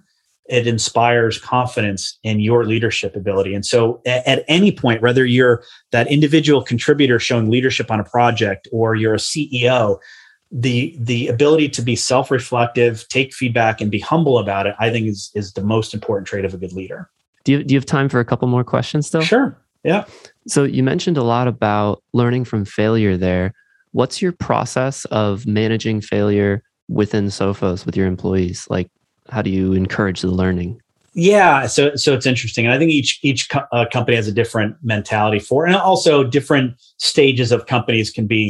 it inspires confidence in your leadership ability. And so at, at any point, whether you're that individual contributor showing leadership on a project, or you're a C E O, the the ability to be self-reflective, take feedback, and be humble about it, I think is, is the most important trait of a good leader. Do you, do you have time for a couple more questions still? Sure. Yeah. So you mentioned a lot about learning from failure there. What's your process of managing failure within Sophos with your employees? Like, how do you encourage the learning? Yeah, so so it's interesting. And I think each each co- uh, company has a different mentality for it. And also different stages of companies can be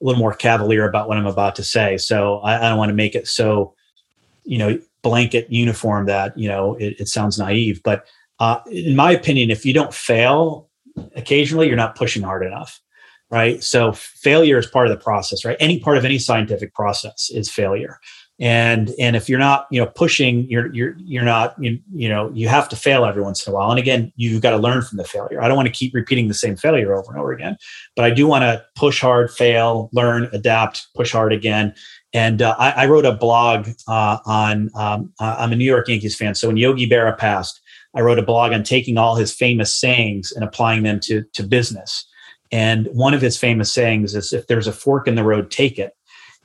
a little more cavalier about what I'm about to say. So I, I don't want to make it so, you know, blanket uniform that, you know, it, it sounds naive. But uh, in my opinion, if you don't fail occasionally, you're not pushing hard enough. right? So failure is part of the process, right? Any part of any scientific process is failure. And, and if you're not, you know, pushing, you're, you're, you're not, you, you know, you have to fail every once in a while. And again, you've got to learn from the failure. I don't want to keep repeating the same failure over and over again, but I do want to push hard, fail, learn, adapt, push hard again. And uh, I, I wrote a blog uh, on, um, uh, I'm a New York Yankees fan. So when Yogi Berra passed, I wrote a blog on taking all his famous sayings and applying them to, to business. And one of his famous sayings is, if there's a fork in the road, take it.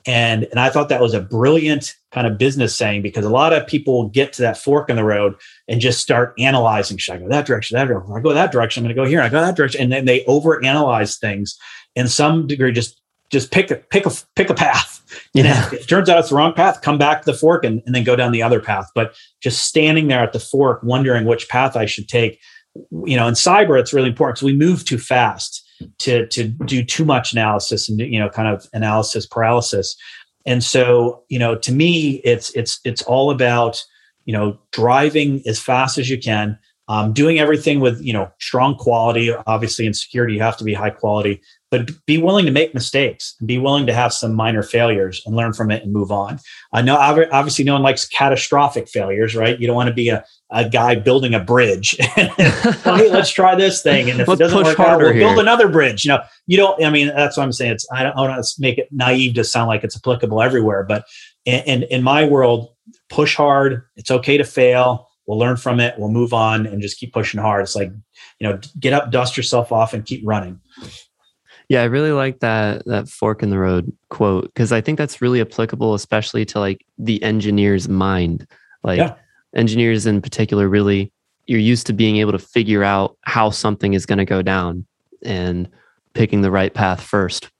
And, and I thought that was a brilliant kind of business saying, because a lot of people get to that fork in the road and just start analyzing. Should I go that direction? That direction? I go that direction. I'm going to go here. I go that direction. And then they overanalyze things in some degree. Just, just pick a, pick a, pick a path. You know, yeah. If it turns out it's the wrong path, come back to the fork and, and then go down the other path. But just standing there at the fork, wondering which path I should take, you know, in cyber, it's really important because we move too fast to to do too much analysis and, you know, kind of analysis paralysis. And so, you know, to me, it's, it's, it's all about, you know, driving as fast as you can, um, doing everything with, you know, strong quality. Obviously in security, you have to be high quality, but be willing to make mistakes, be willing to have some minor failures and learn from it and move on. I know obviously no one likes catastrophic failures, right? You don't want to be a, a guy building a bridge. Well, hey, let's try this thing. And if let's it doesn't work out, we'll here. build another bridge. You know, you don't, I mean, that's what I'm saying. It's, I don't want to make it naive to sound like it's applicable everywhere, but in, in, in my world, push hard. It's okay to fail. We'll learn from it. We'll move on and just keep pushing hard. It's like, you know, get up, dust yourself off and keep running. Yeah, I really like that that fork in the road quote, because I think that's really applicable, especially to like the engineer's mind. Like yeah. engineers in particular, really, you're used to being able to figure out how something is going to go down and picking the right path first.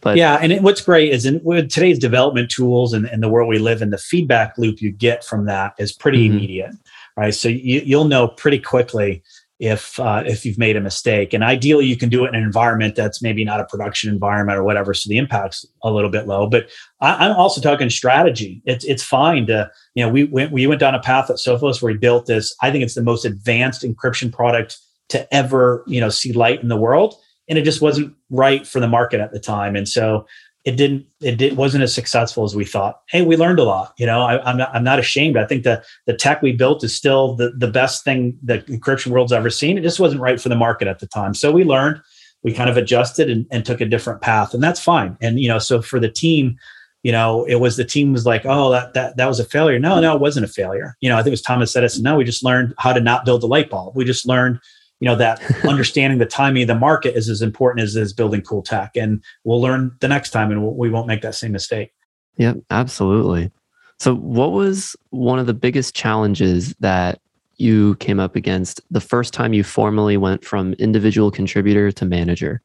But yeah, and it, what's great is in with today's development tools and, and the world we live in, the feedback loop you get from that is pretty mm-hmm. immediate, right? So you, you'll know pretty quickly if uh, if you've made a mistake. And ideally, you can do it in an environment that's maybe not a production environment or whatever, so the impact's a little bit low. But I, I'm also talking strategy. It's it's fine to, you know, we went, we went down a path at Sophos where we built this. I think it's the most advanced encryption product to ever, you know, see light in the world. And it just wasn't right for the market at the time. And so it didn't, it did, wasn't as successful as we thought. Hey, we learned a lot. You know, I, I'm not, I'm not ashamed. I think that the tech we built is still the, the best thing that encryption world's ever seen. It just wasn't right for the market at the time. So we learned, we kind of adjusted and, and took a different path, and that's fine. And, you know, so for the team, you know, it was the team was like, oh, that, that, that was a failure. No, no, it wasn't a failure. You know, I think it was Thomas Edison. No, we just learned how to not build a light bulb. We just learned, you know, that understanding the timing of the market is as important as, as building cool tech. And we'll learn the next time and we'll, we won't make that same mistake. Yeah, absolutely. So what was one of the biggest challenges that you came up against the first time you formally went from individual contributor to manager?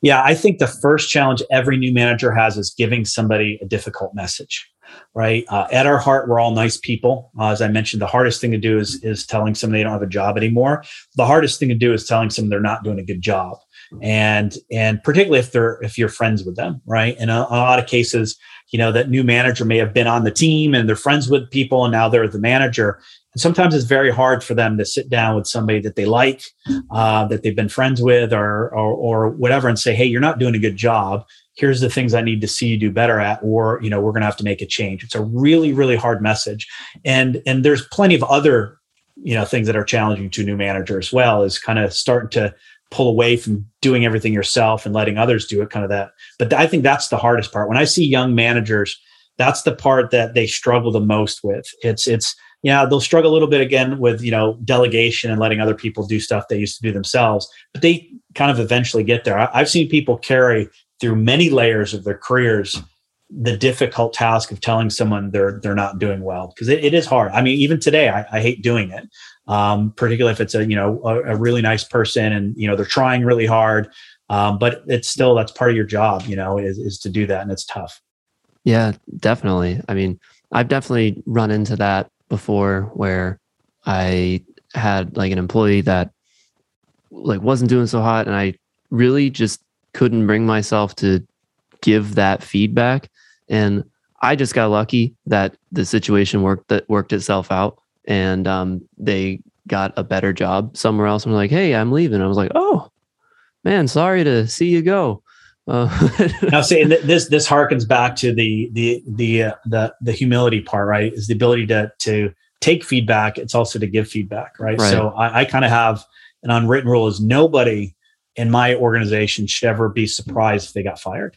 Yeah, I think the first challenge every new manager has is giving somebody a difficult message, right? Uh, at our heart, we're all nice people. Uh, as I mentioned, the hardest thing to do is, is telling someone they don't have a job anymore. The hardest thing to do is telling someone they're not doing a good job. And, and particularly if they're, if you're friends with them, right? And a, a lot of cases, you know, that new manager may have been on the team and they're friends with people and now they're the manager. And sometimes it's very hard for them to sit down with somebody that they like, uh, that they've been friends with or, or, or whatever, and say, hey, you're not doing a good job. Here's the things I need to see you do better at, or, you know, we're going to have to make a change. It's a really, really hard message. And, and there's plenty of other, you know, things that are challenging to a new manager as well, is kind of starting to pull away from doing everything yourself and letting others do it, kind of that. But I think that's the hardest part. When I see young managers, that's the part that they struggle the most with. It's, it's, yeah, they'll struggle a little bit again with, you know, delegation and letting other people do stuff they used to do themselves, but they kind of eventually get there. I've seen people carry through many layers of their careers the difficult task of telling someone they're they're not doing well, because it, it is hard. I mean, even today, I, I hate doing it, um, particularly if it's a, you know, a, a really nice person and, you know, they're trying really hard, um, but it's still, that's part of your job, you know, is, is to do that. And it's tough. Yeah, definitely. I mean, I've definitely run into that before, where I had like an employee that like wasn't doing so hot, and I really just couldn't bring myself to give that feedback. And I just got lucky that the situation worked that worked itself out, and um, they got a better job somewhere else. I'm like, hey, I'm leaving. I was like, oh, man, sorry to see you go. Uh, now, see, this this harkens back to the the the uh, the the humility part, right? Is the ability to to take feedback. It's also to give feedback, right? right. So I, I kind of have an unwritten rule: is nobody in my organization should ever be surprised if they got fired,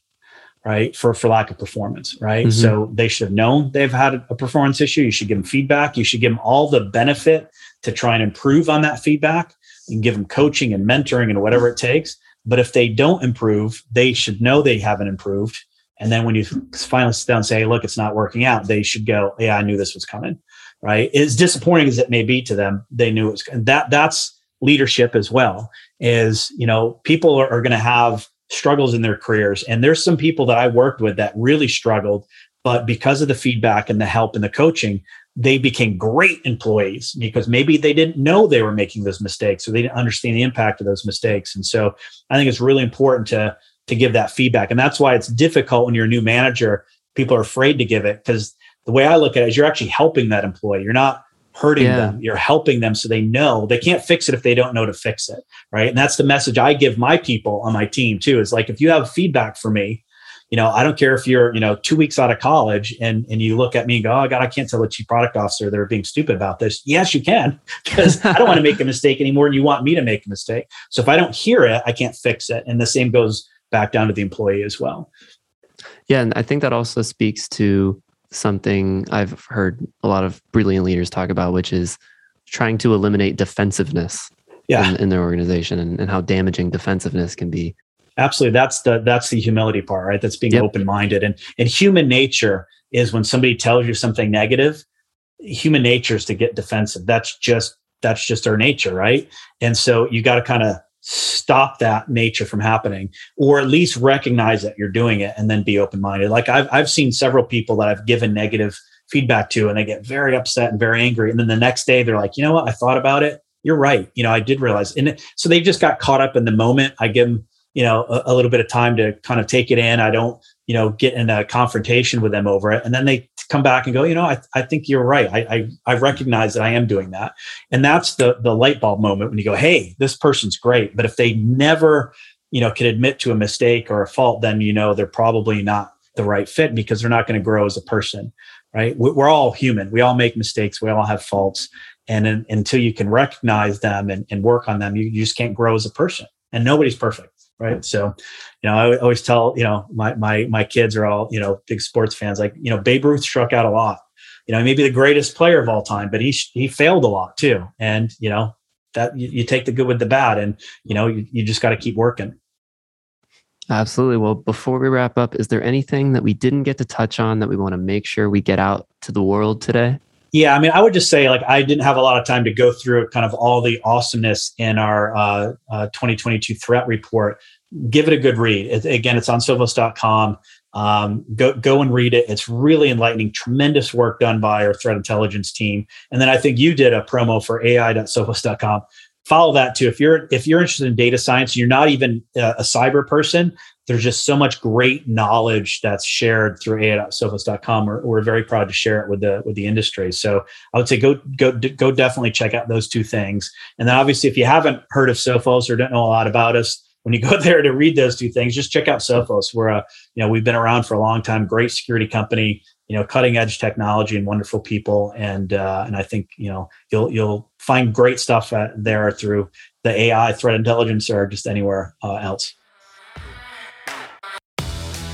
right? For for lack of performance, right? Mm-hmm. So they should have known they've had a performance issue. You should give them feedback. You should give them all the benefit to try and improve on that feedback, and give them coaching and mentoring and whatever it takes. But if they don't improve, they should know they haven't improved. And then when you finally sit down and say, hey, look, it's not working out, they should go, yeah, I knew this was coming, right? As disappointing as it may be to them, they knew it was coming. That, that's leadership as well, is, you know, people are, are going to have struggles in their careers. And there's some people that I worked with that really struggled, but because of the feedback and the help and the coaching, they became great employees, because maybe they didn't know they were making those mistakes, or they didn't understand the impact of those mistakes. And so I think it's really important to, to give that feedback. And that's why it's difficult when you're a new manager. People are afraid to give it, because the way I look at it is you're actually helping that employee. You're not hurting yeah. them. You're helping them, so they know they can't fix it if they don't know to fix it, right? And that's the message I give my people on my team too, is like, if you have feedback for me, you know, I don't care if you're, you know, two weeks out of college and, and you look at me and go, oh God, I can't tell a chief product officer they're being stupid about this. Yes, you can, because I don't want to make a mistake anymore, and you want me to make a mistake. So if I don't hear it, I can't fix it. And the same goes back down to the employee as well. Yeah. And I think that also speaks to something I've heard a lot of brilliant leaders talk about, which is trying to eliminate defensiveness yeah. in, in their organization, and, and how damaging defensiveness can be. Absolutely. That's the, that's the humility part, right? That's being yep. open-minded. And, and human nature is, when somebody tells you something negative, human nature is to get defensive. That's just, that's just our nature, right? And so you got to kind of stop that nature from happening, or at least recognize that you're doing it and then be open-minded. Like I've, I've seen several people that I've given negative feedback to, and they get very upset and very angry. And then the next day they're like, you know what? I thought about it. You're right. You know, I did realize. And so they just got caught up in the moment. I give them, you know, a, a little bit of time to kind of take it in. I don't, you know, get in a confrontation with them over it. And then they come back and go, you know, I, I think you're right. I, I I recognize that I am doing that. And that's the the light bulb moment when you go, hey, this person's great. But if they never, you know, could admit to a mistake or a fault, then, you know, they're probably not the right fit, because they're not going to grow as a person, right? We're all human. We all make mistakes. We all have faults. And, and until you can recognize them and, and work on them, you, you just can't grow as a person. And nobody's perfect. Right. So, you know, I always tell, you know, my, my, my kids are all, you know, big sports fans, like, you know, Babe Ruth struck out a lot, you know, maybe the greatest player of all time, but he, he failed a lot too. And, you know, that you, you take the good with the bad, and, you know, you, you just got to keep working. Absolutely. Well, before we wrap up, is there anything that we didn't get to touch on that we want to make sure we get out to the world today? Yeah, I mean, I would just say, like, I didn't have a lot of time to go through kind of all the awesomeness in our uh, uh, twenty twenty-two threat report. Give it a good read. It, again, it's on sophos dot com. Um, go go and read it. It's really enlightening. Tremendous work done by our threat intelligence team. And then I think you did a promo for A I dot sophos dot com. Follow that too. If you're if you're interested in data science, you're not even uh, a cyber person. There's just so much great knowledge that's shared through A I dot sophos dot com. We're, we're very proud to share it with the with the industry. So I would say go go go definitely check out those two things. And then obviously, if you haven't heard of Sophos or don't know a lot about us, when you go there to read those two things, just check out Sophos. We're a, you know, we've been around for a long time. Great security company. You know, cutting edge technology and wonderful people. And uh, and I think, you know, you'll you'll find great stuff at, there through the A I threat intelligence, or just anywhere uh, else.